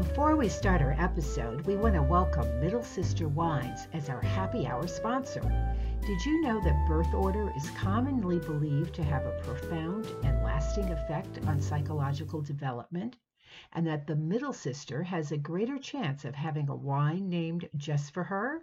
Before we start our episode, we want to welcome Middle Sister Wines as our happy hour sponsor. Did you know that birth order is commonly believed to have a profound and lasting effect on psychological development, and that the middle sister has a greater chance of having a wine named just for her?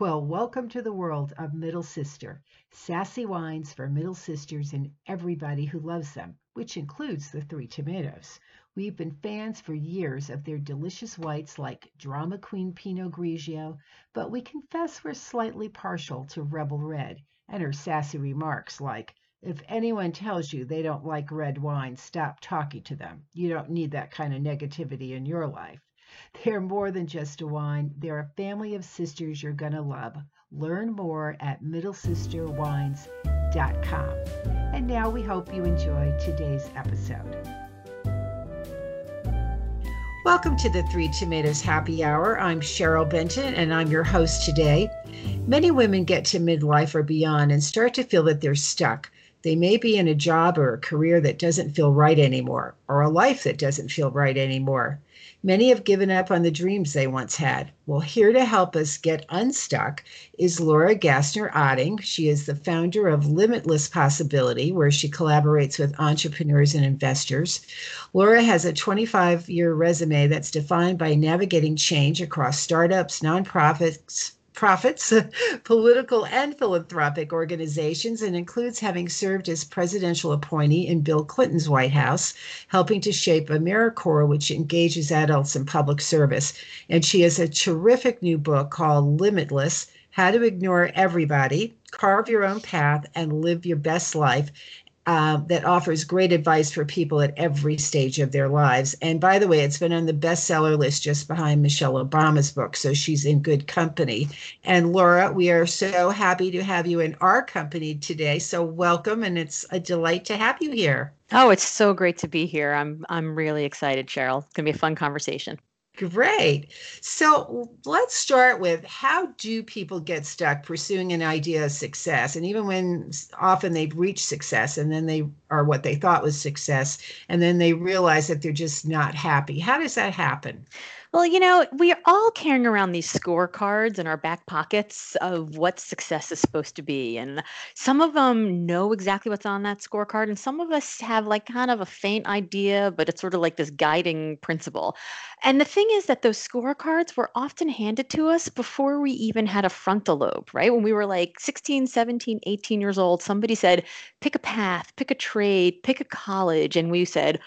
Well, welcome to the world of Middle Sister, sassy wines for middle sisters and everybody who loves them, which includes the Three Tomatoes. We've been fans for years of their delicious whites like Drama Queen Pinot Grigio, but we confess we're slightly partial to Rebel Red and her sassy remarks like, "If anyone tells you they don't like red wine, stop talking to them. You don't need that kind of negativity in your life." They're more than just a wine. They're a family of sisters you're going to love. Learn more at Middlesisterwines.com. And now we hope you enjoy today's episode. Welcome to the Three Tomatoes Happy Hour. I'm Cheryl Benton, and I'm your host today. Many women get to midlife or beyond and start to feel that they're stuck. They may be in a job or a career that doesn't feel right anymore, or a life that doesn't feel right anymore. Many have given up on the dreams they once had. Well, here to help us get unstuck is Laura Gassner-Otting. She is the founder of Limitless Possibility, where she collaborates with entrepreneurs and investors. Laura has a 25-year resume that's defined by navigating change across startups, nonprofits, political and philanthropic organizations, and includes having served as presidential appointee in Bill Clinton's White House, helping to shape AmeriCorps, which engages adults in public service. And she has a terrific new book called Limitless: How to Ignore Everybody, Carve Your Own Path, and Live Your Best Life, that offers great advice for people at every stage of their lives. And by the way, it's been on the bestseller list just behind Michelle Obama's book, so she's in good company. And Laura, we are so happy to have you in our company today. So welcome, and it's a delight to have you here. Oh, it's so great to be here. I'm really excited, Cheryl. It's going to be a fun conversation. Great. So let's start with, how do people get stuck pursuing an idea of success? And even when often they've reached success and then they are what they thought was success, and then they realize that they're just not happy. How does that happen? Well, you know, we're all carrying around these scorecards in our back pockets of what success is supposed to be. And some of them know exactly what's on that scorecard. And some of us have like kind of a faint idea, but it's sort of like this guiding principle. And the thing is that those scorecards were often handed to us before we even had a frontal lobe, right? When we were like 16, 17, 18 years old, somebody said, pick a path, pick a trade, pick a college. And we said,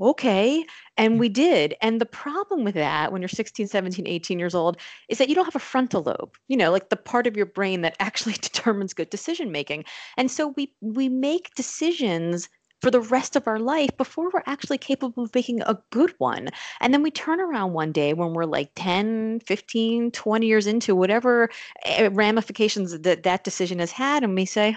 okay. And we did. And the problem with that when you're 16, 17, 18 years old is that you don't have a frontal lobe, you know, like the part of your brain that actually determines good decision making. And so we make decisions for the rest of our life before we're actually capable of making a good one. And then we turn around one day when we're like 10, 15, 20 years into whatever ramifications that decision has had, and we say,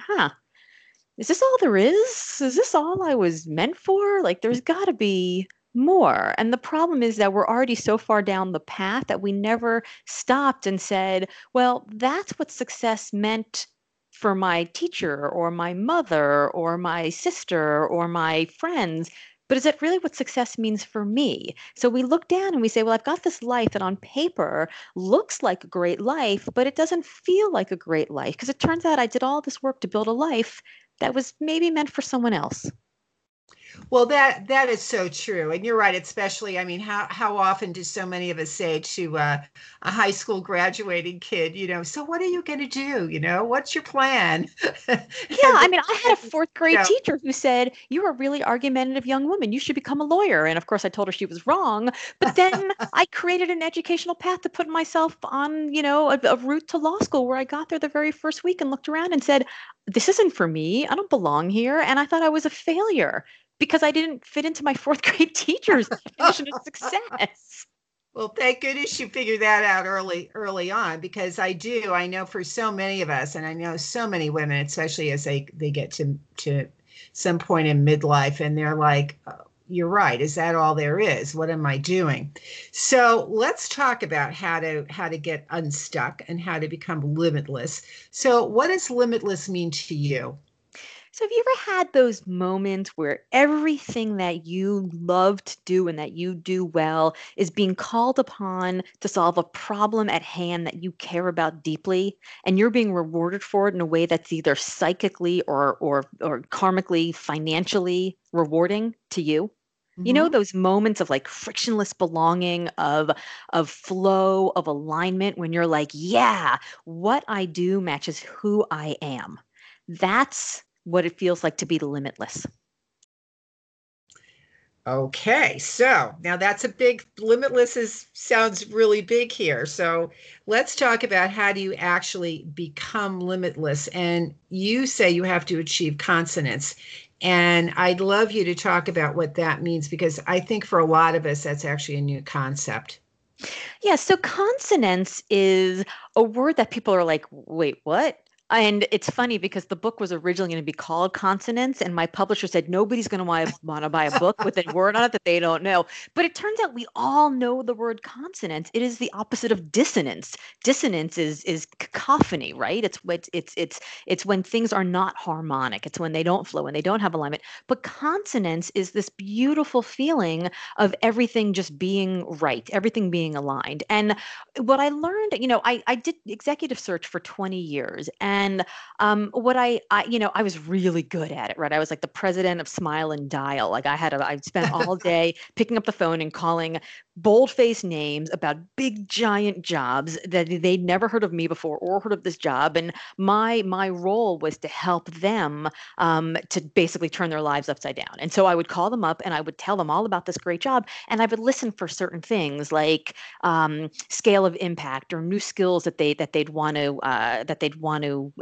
is this all there is? Is this all I was meant for? Like, there's got to be more. And the problem is that we're already so far down the path that we never stopped and said, well, that's what success meant for my teacher or my mother or my sister or my friends. But is that really what success means for me? So we look down and we say, well, I've got this life that on paper looks like a great life, but it doesn't feel like a great life because it turns out I did all this work to build a life that was maybe meant for someone else. Well, that is so true. And you're right, especially, I mean, how often do so many of us say to a high school graduating kid, you know, so what are you going to do? You know, what's your plan? Yeah, I mean, I had a fourth grade teacher who said, you're a really argumentative young woman. You should become a lawyer. And of course, I told her she was wrong. But then I created an educational path to put myself on, you know, a route to law school, where I got there the very first week and looked around and said, this isn't for me. I don't belong here. And I thought I was a failure because I didn't fit into my fourth grade teacher's definition of success. Well, thank goodness you figured that out early on, because I know for so many of us, and I know so many women, especially as they get to some point in midlife, and they're like, oh, you're right. Is that all there is? What am I doing? So let's talk about how to get unstuck and how to become limitless. So what does limitless mean to you? So have you ever had those moments where everything that you love to do and that you do well is being called upon to solve a problem at hand that you care about deeply, and you're being rewarded for it in a way that's either psychically or karmically, financially rewarding to you? You know, those moments of like frictionless belonging, of flow, of alignment, when you're like, yeah, what I do matches who I am. That's what it feels like to be limitless. Okay, so now that's a big, limitless sounds really big here. So let's talk about, how do you actually become limitless? And you say you have to achieve consonance. And I'd love you to talk about what that means, because I think for a lot of us, that's actually a new concept. Yeah, so consonance is a word that people are like, wait, what? And it's funny because the book was originally going to be called Consonance, and my publisher said, nobody's going to want to buy a book with a word on it that they don't know. But it turns out we all know the word consonance. It is the opposite of dissonance. Dissonance is cacophony, right? It's when things are not harmonic. It's when they don't flow, and they don't have alignment. But consonance is this beautiful feeling of everything just being right, everything being aligned. And what I learned, you know, I did executive search for 20 years. And what I was really good at it, right? I was like the president of Smile and Dial. Like I spent all day picking up the phone and calling bold-faced names about big, giant jobs that they'd never heard of me before or heard of this job. And my role was to help them to basically turn their lives upside down. And so I would call them up and I would tell them all about this great job. And I would listen for certain things like scale of impact or new skills that they'd want to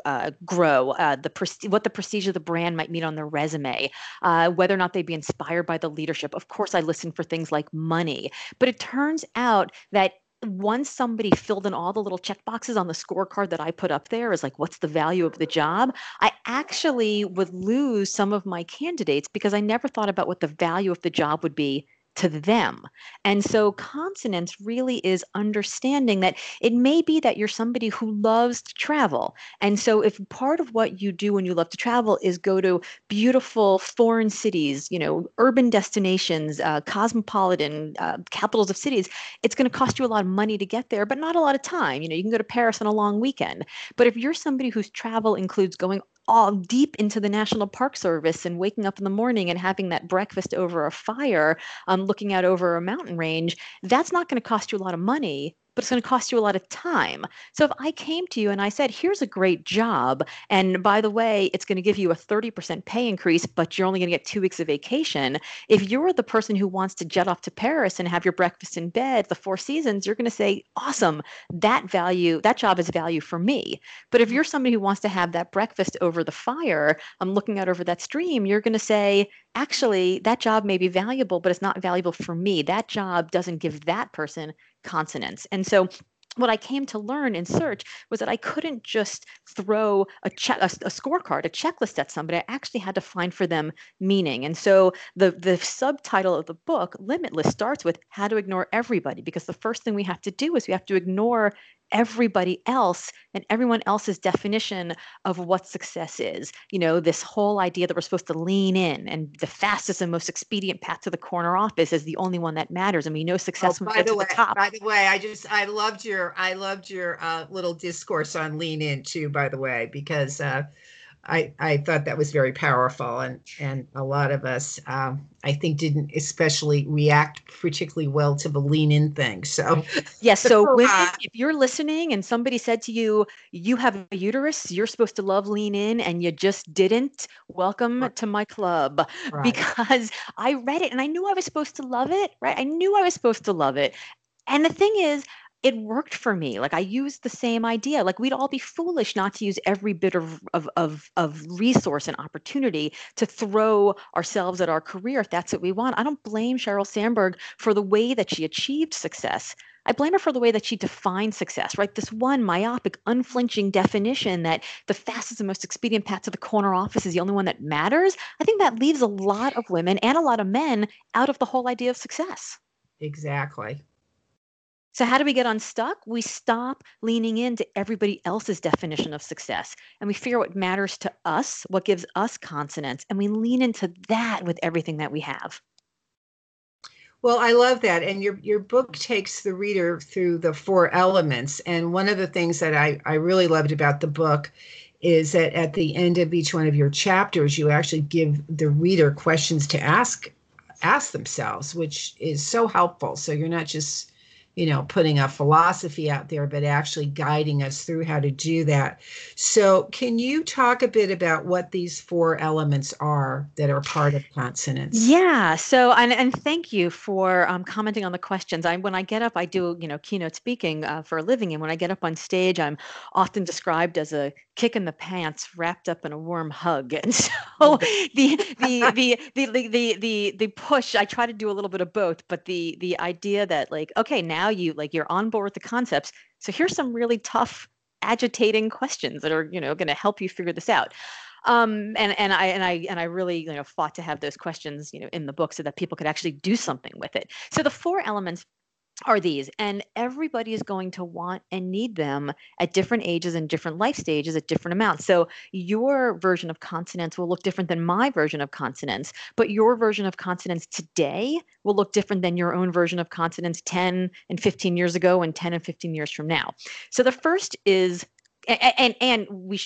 grow, what the prestige of the brand might mean on their resume, whether or not they'd be inspired by the leadership. Of course, I listened for things like money. But it turns out that once somebody filled in all the little check boxes on the scorecard that I put up there, is like, what's the value of the job? I actually would lose some of my candidates because I never thought about what the value of the job would be to them. And so consonance really is understanding that it may be that you're somebody who loves to travel. And so if part of what you do when you love to travel is go to beautiful foreign cities, you know, urban destinations, cosmopolitan capitals of cities, it's going to cost you a lot of money to get there, but not a lot of time. You know, you can go to Paris on a long weekend. But if you're somebody whose travel includes going all deep into the National Park Service and waking up in the morning and having that breakfast over a fire, looking out over a mountain range, that's not going to cost you a lot of money, but it's going to cost you a lot of time. So if I came to you and I said, here's a great job, and by the way, it's going to give you a 30% pay increase, but you're only going to get 2 weeks of vacation. If you're the person who wants to jet off to Paris and have your breakfast in bed, the Four Seasons, you're going to say, awesome, that job is value for me. But if you're somebody who wants to have that breakfast over the fire, I'm looking out over that stream, you're going to say, actually, that job may be valuable, but it's not valuable for me. That job doesn't give that person consonance. And so what I came to learn in search was that I couldn't just throw a scorecard, a checklist at somebody. I actually had to find for them meaning. And so the subtitle of the book, Limitless, starts with how to ignore everybody, because the first thing we have to do is we have to ignore everybody else and everyone else's definition of what success is. You know, this whole idea that we're supposed to lean in, and the fastest and most expedient path to the corner office is the only one that matters. I mean, no success when we get to the top. By the way, I loved your little discourse on lean in too, by the way, because I thought that was very powerful, and a lot of us, I think, didn't especially react particularly well to the lean in thing. So yes. Yeah, so women, if you're listening and somebody said to you, you have a uterus, you're supposed to love lean in, and you just didn't, welcome to my club, right? Because I read it and I knew I was supposed to love it, right? I knew I was supposed to love it. And the thing is, it worked for me. Like I used the same idea. Like we'd all be foolish not to use every bit of resource and opportunity to throw ourselves at our career if that's what we want. I don't blame Sheryl Sandberg for the way that she achieved success. I blame her for the way that she defined success, right? This one myopic, unflinching definition that the fastest and most expedient path to the corner office is the only one that matters. I think that leaves a lot of women and a lot of men out of the whole idea of success. Exactly. So how do we get unstuck? We stop leaning into everybody else's definition of success, and we figure out what matters to us, what gives us consonance, and we lean into that with everything that we have. Well, I love that. And your book takes the reader through the four elements. And one of the things that I really loved about the book is that at the end of each one of your chapters, you actually give the reader questions to ask themselves, which is so helpful. So you're not just, you know, putting a philosophy out there, but actually guiding us through how to do that. So can you talk a bit about what these four elements are that are part of consonance? Yeah. So, and thank you for commenting on the questions. When I get up, I do, keynote speaking for a living. And when I get up on stage, I'm often described as a kick in the pants wrapped up in a warm hug. And so the push, I try to do a little bit of both, but the idea that now you're on board with the concepts. So here's some really tough, agitating questions that are, going to help you figure this out. And I really, fought to have those questions, in the book so that people could actually do something with it. So the four elements are these, and everybody is going to want and need them at different ages and different life stages at different amounts. So your version of consonance will look different than my version of consonance, but your version of consonance today will look different than your own version of consonance 10 and 15 years ago and 10 and 15 years from now. So the first is, and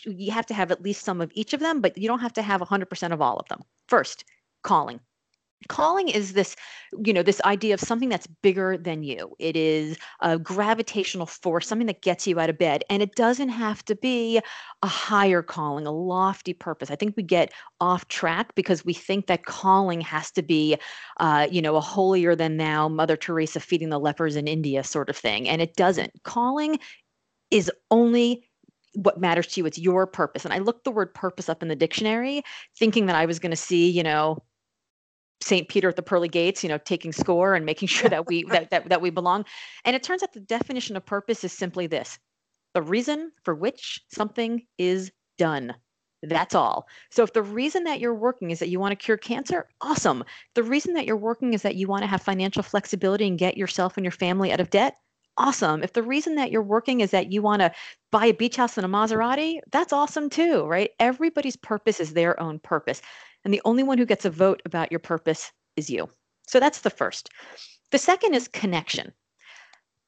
you have to have at least some of each of them, but you don't have to have 100% of all of them. First, calling. Calling is this, this idea of something that's bigger than you. It is a gravitational force, something that gets you out of bed. And it doesn't have to be a higher calling, a lofty purpose. I think we get off track because we think that calling has to be, a holier than thou Mother Teresa feeding the lepers in India sort of thing. And it doesn't. Calling is only what matters to you. It's your purpose. And I looked the word purpose up in the dictionary thinking that I was going to see, St. Peter at the pearly gates, taking score and making sure that we that we belong. And it turns out the definition of purpose is simply this: the reason for which something is done. That's all. So if the reason that you're working is that you want to cure cancer, awesome. If the reason that you're working is that you want to have financial flexibility and get yourself and your family out of debt, awesome. If the reason that you're working is that you want to buy a beach house and a Maserati, that's awesome too, right? Everybody's purpose is their own purpose. And the only one who gets a vote about your purpose is you. So that's the first. The second is connection.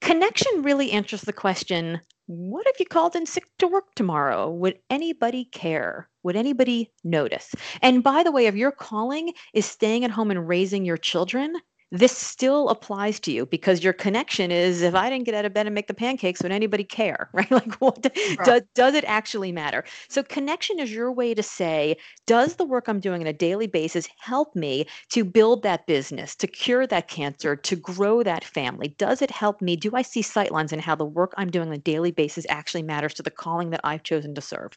Connection really answers the question, what if you called in sick to work tomorrow? Would anybody care? Would anybody notice? And by the way, if your calling is staying at home and raising your children, this still applies to you because your connection is, if I didn't get out of bed and make the pancakes, would anybody care, right? Does it actually matter? So connection is your way to say, does the work I'm doing on a daily basis help me to build that business, to cure that cancer, to grow that family? Does it help me? Do I see sightlines in how the work I'm doing on a daily basis actually matters to the calling that I've chosen to serve?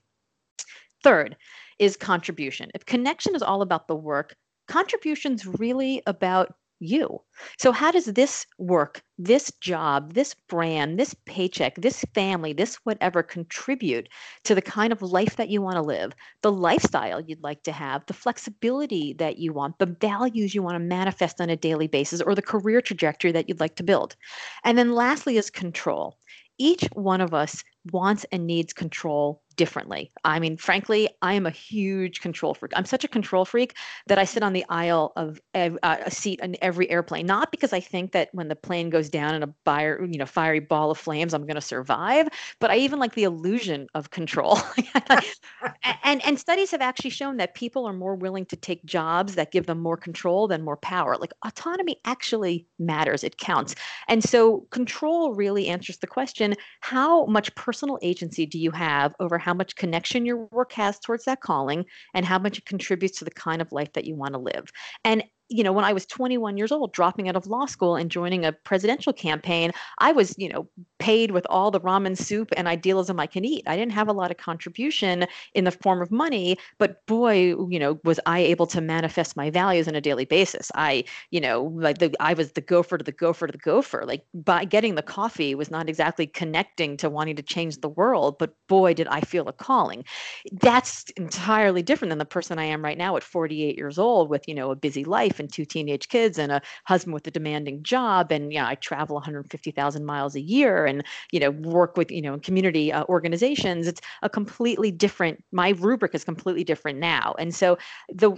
Third is contribution. If connection is all about the work, contribution's really about you. So how does this work, this job, this brand, this paycheck, this family, this whatever contribute to the kind of life that you want to live, the lifestyle you'd like to have, the flexibility that you want, the values you want to manifest on a daily basis, or the career trajectory that you'd like to build? And then lastly is control. Each one of us wants and needs control differently. I mean, frankly, I am a huge control freak. I'm such a control freak that I sit on the aisle of a seat in every airplane, not because I think that when the plane goes down in a fiery ball of flames, I'm going to survive, but I even like the illusion of control. and studies have actually shown that people are more willing to take jobs that give them more control than more power. Like autonomy actually matters. It counts. And so control really answers the question, how much personal agency do you have over how much connection your work has towards that calling and how much it contributes to the kind of life that you want to live? And, when I was 21 years old, dropping out of law school and joining a presidential campaign, I was, paid with all the ramen soup and idealism I can eat. I didn't have a lot of contribution in the form of money, but boy, was I able to manifest my values on a daily basis. I was the gopher to the gopher to the gopher. Like by getting the coffee was not exactly connecting to wanting to change the world, but boy, did I feel a calling. That's entirely different than the person I am right now at 48 years old with, a busy life and two teenage kids and a husband with a demanding job. And, I travel 150,000 miles a year and, work with, community organizations. It's a completely different, my rubric is completely different now. And so the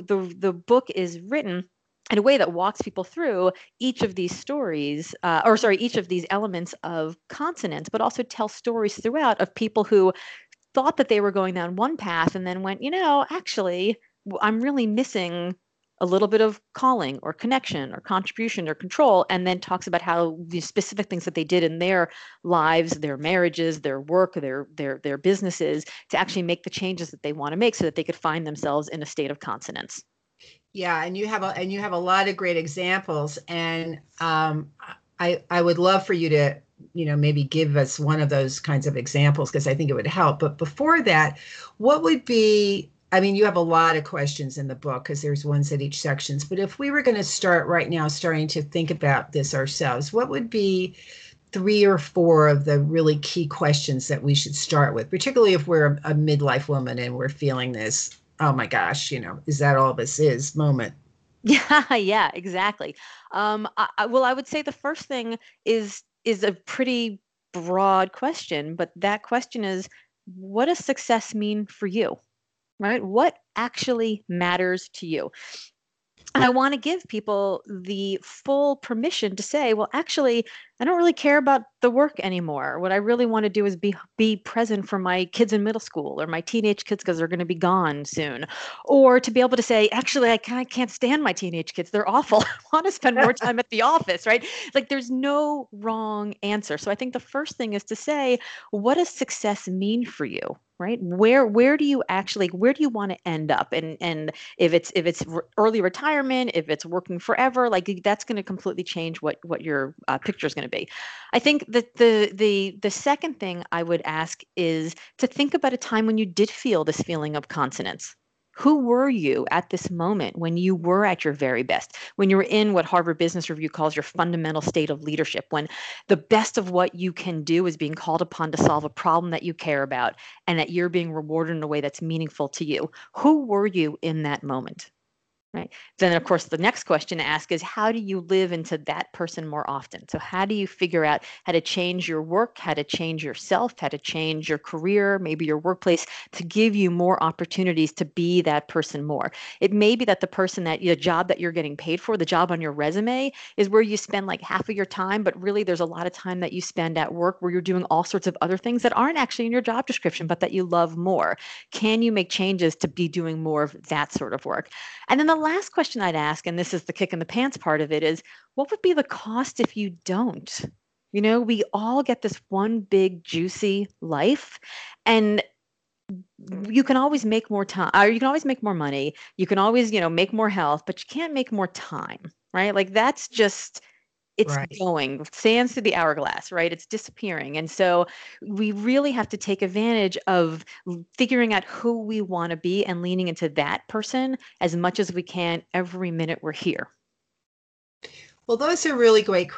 book is written in a way that walks people through each of these stories, each of these elements of consonance, but also tell stories throughout of people who thought that they were going down one path and then went, actually, I'm really missing a little bit of calling or connection or contribution or control, and then talks about how the specific things that they did in their lives, their marriages, their work, their businesses to actually make the changes that they want to make so that they could find themselves in a state of consonance. Yeah, and you have a lot of great examples, and I would love for you to maybe give us one of those kinds of examples because I think it would help. But before that, what would be? I mean, you have a lot of questions in the book because there's ones at each section. But if we were going to start right now, starting to think about this ourselves, what would be 3 or 4 of the really key questions that we should start with, particularly if we're a midlife woman and we're feeling this, oh my gosh, is that all this is moment? Yeah, exactly. I would say the first thing is a pretty broad question, but that question is, what does success mean for you? Right? What actually matters to you? And I want to give people the full permission to say, well, actually, I don't really care about the work anymore. What I really want to do is be present for my kids in middle school or my teenage kids because they're going to be gone soon. Or to be able to say, actually, I can't stand my teenage kids. They're awful. I want to spend more time at the office, right? Like there's no wrong answer. So I think the first thing is to say, what does success mean for you? Right? Where do you want to end up? And if it's early retirement, if it's working forever, like that's going to completely change what your picture is going to be. I think that the second thing I would ask is to think about a time when you did feel this feeling of consonance. Who were you at this moment when you were at your very best, when you were in what Harvard Business Review calls your fundamental state of leadership, when the best of what you can do is being called upon to solve a problem that you care about and that you're being rewarded in a way that's meaningful to you? Who were you in that moment? Right. Then, of course, the next question to ask is, how do you live into that person more often? So how do you figure out how to change your work, how to change yourself, how to change your career, maybe your workplace, to give you more opportunities to be that person more? It may be that the job that you're getting paid for, the job on your resume, is where you spend like half of your time, but really there's a lot of time that you spend at work where you're doing all sorts of other things that aren't actually in your job description, but that you love more. Can you make changes to be doing more of that sort of work? And then the last question I'd ask, and this is the kick in the pants part of it, is what would be the cost if you don't? We all get this one big juicy life, and you can always make more time, or you can always make more money. You can always, make more health, but you can't make more time, right? Like that's just, it's right. Going sands through the hourglass, right? It's disappearing. And so we really have to take advantage of figuring out who we want to be and leaning into that person as much as we can every minute we're here. Well, those are really great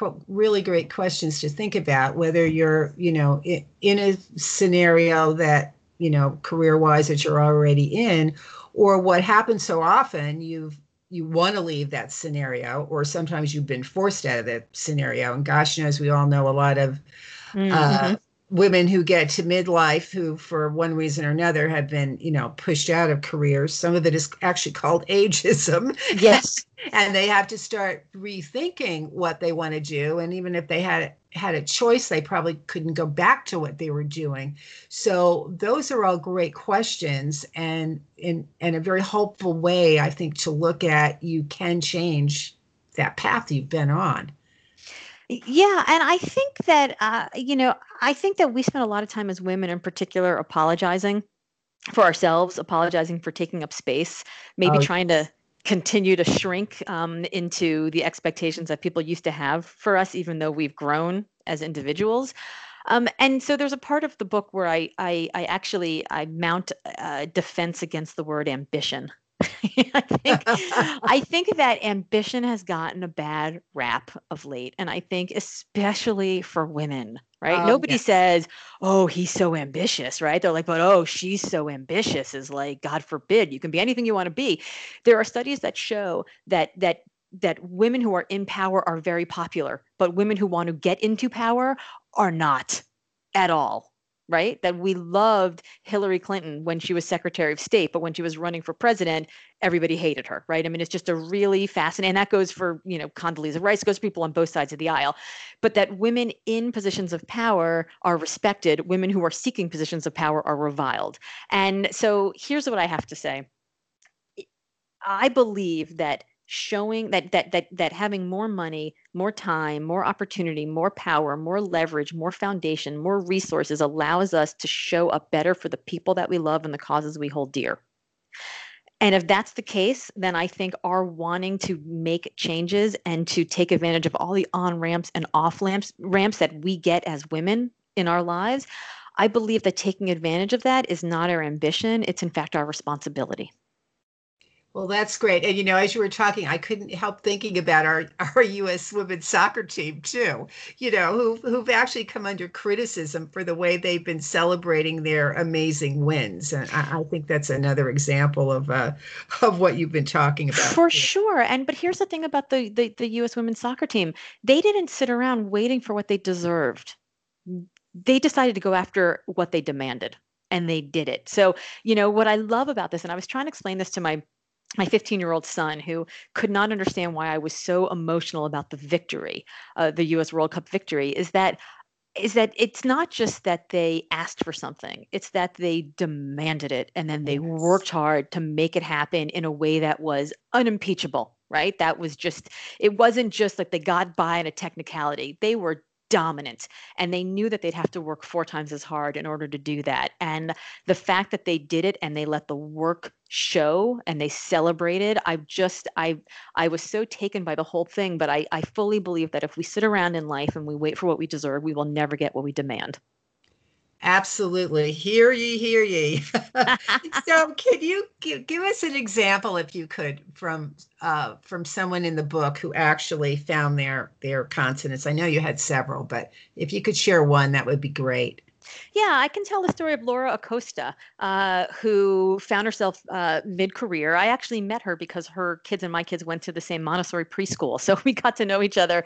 questions to think about, whether you're, in a scenario that, career-wise that you're already in, or what happens so often, you want to leave that scenario, or sometimes you've been forced out of that scenario. And gosh knows we all know a lot of women who get to midlife who, for one reason or another, have been, pushed out of careers. Some of it is actually called ageism. Yes. And they have to start rethinking what they want to do. And even if they had a choice, they probably couldn't go back to what they were doing. So those are all great questions, and in a very hopeful way, I think, to look at you can change that path you've been on. Yeah. And I think that, we spend a lot of time as women in particular apologizing for ourselves, apologizing for taking up space, maybe trying to continue to shrink into the expectations that people used to have for us, even though we've grown as individuals. And so there's a part of the book where I mount a defense against the word ambition. I think that ambition has gotten a bad rap of late. And I think especially for women, right? Nobody says, oh, he's so ambitious, right? They're like, but oh, she's so ambitious is like, God forbid, you can be anything you want to be. There are studies that show that that women who are in power are very popular, but women who want to get into power are not at all, right? That we loved Hillary Clinton when she was Secretary of State, but when she was running for president, everybody hated her, right? I mean, it's just a really fascinating, and that goes for, you know, Condoleezza Rice, goes for people on both sides of the aisle, but that women in positions of power are respected, women who are seeking positions of power are reviled. And so here's what I have to say. I believe that showing that having more money, more time, more opportunity, more power, more leverage, more foundation, more resources allows us to show up better for the people that we love and the causes we hold dear. And if that's the case, then I think our wanting to make changes and to take advantage of all the on-ramps and off-ramps that we get as women in our lives, I believe that taking advantage of that is not our ambition. It's in fact our responsibility. Well, that's great. And, you know, as you were talking, I couldn't help thinking about our U.S. women's soccer team, too, you know, who've actually come under criticism for the way they've been celebrating their amazing wins. And I think that's another example of what you've been talking about. For sure. But here's the thing about the U.S. women's soccer team. They didn't sit around waiting for what they deserved. They decided to go after what they demanded, and they did it. So, you know, what I love about this, and I was trying to explain this to my 15-year-old son, who could not understand why I was so emotional about the victory, the U.S. World Cup victory, is that it's not just that they asked for something, it's that they demanded it, and then they worked hard to make it happen in a way that was unimpeachable, right? That was just, it wasn't just like they got by in a technicality. They were dominant, and they knew that they'd have to work 4 times as hard in order to do that. And the fact that they did it and they let the work show and they celebrated, I was so taken by the whole thing. But I fully believe that if we sit around in life and we wait for what we deserve, we will never get what we demand. Absolutely. Hear ye, hear ye. So can you give us an example, if you could, from someone in the book who actually found their consonants? I know you had several, but if you could share one, that would be great. Yeah, I can tell the story of Laura Acosta, who found herself mid-career. I actually met her because her kids and my kids went to the same Montessori preschool. So we got to know each other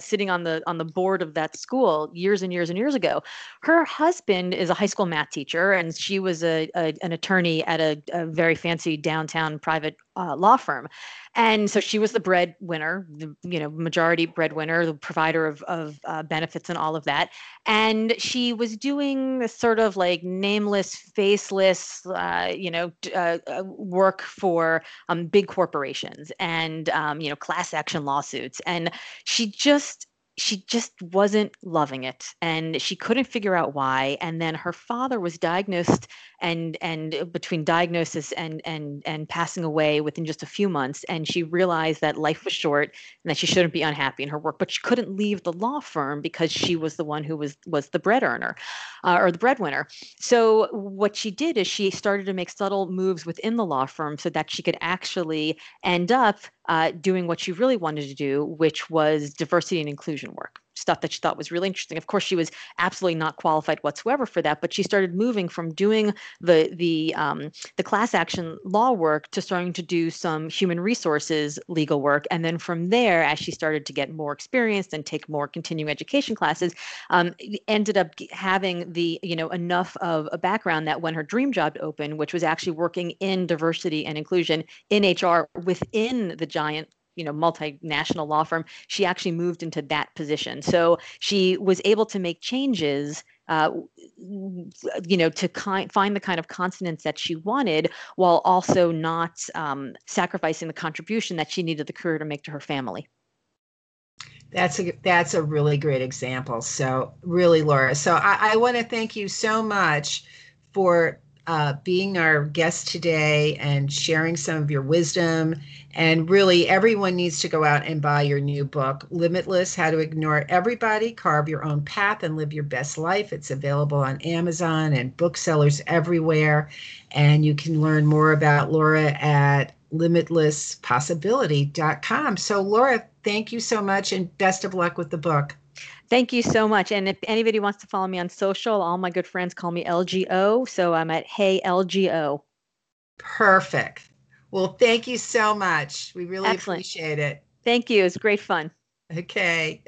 sitting on the board of that school years and years and years ago. Her husband is a high school math teacher, and she was an attorney at a very fancy downtown private law firm. And so she was the breadwinner, majority breadwinner, the provider of benefits and all of that. And she was doing this sort of like nameless, faceless, work for big corporations and, class action lawsuits. And she just wasn't loving it, and she couldn't figure out why. And then her father was diagnosed and between diagnosis and passing away within just a few months. And she realized that life was short and that she shouldn't be unhappy in her work, but she couldn't leave the law firm because she was the one who was the bread earner or the breadwinner. So what she did is she started to make subtle moves within the law firm so that she could actually end up doing what she really wanted to do, which was diversity and inclusion work, stuff that she thought was really interesting. Of course, she was absolutely not qualified whatsoever for that, but she started moving from doing the class action law work to starting to do some human resources legal work. And then from there, as she started to get more experienced and take more continuing education classes, ended up having enough of a background that when her dream job opened, which was actually working in diversity and inclusion in HR within the giant multinational law firm, she actually moved into that position. So she was able to make changes, to find the kind of consonants that she wanted while also not sacrificing the contribution that she needed the career to make to her family. That's a really great example. So really, Laura, so I want to thank you so much for being our guest today and sharing some of your wisdom. And really, everyone needs to go out and buy your new book, Limitless: How to Ignore Everybody, Carve Your Own Path, and Live Your Best Life. It's available on Amazon and booksellers everywhere. And you can learn more about Laura at limitlesspossibility.com. So Laura, thank you so much, and best of luck with the book. Thank you so much. And if anybody wants to follow me on social, all my good friends call me LGO. So I'm at Hey LGO. Perfect. Well, thank you so much. We really appreciate it. Thank you. It was great fun. Okay.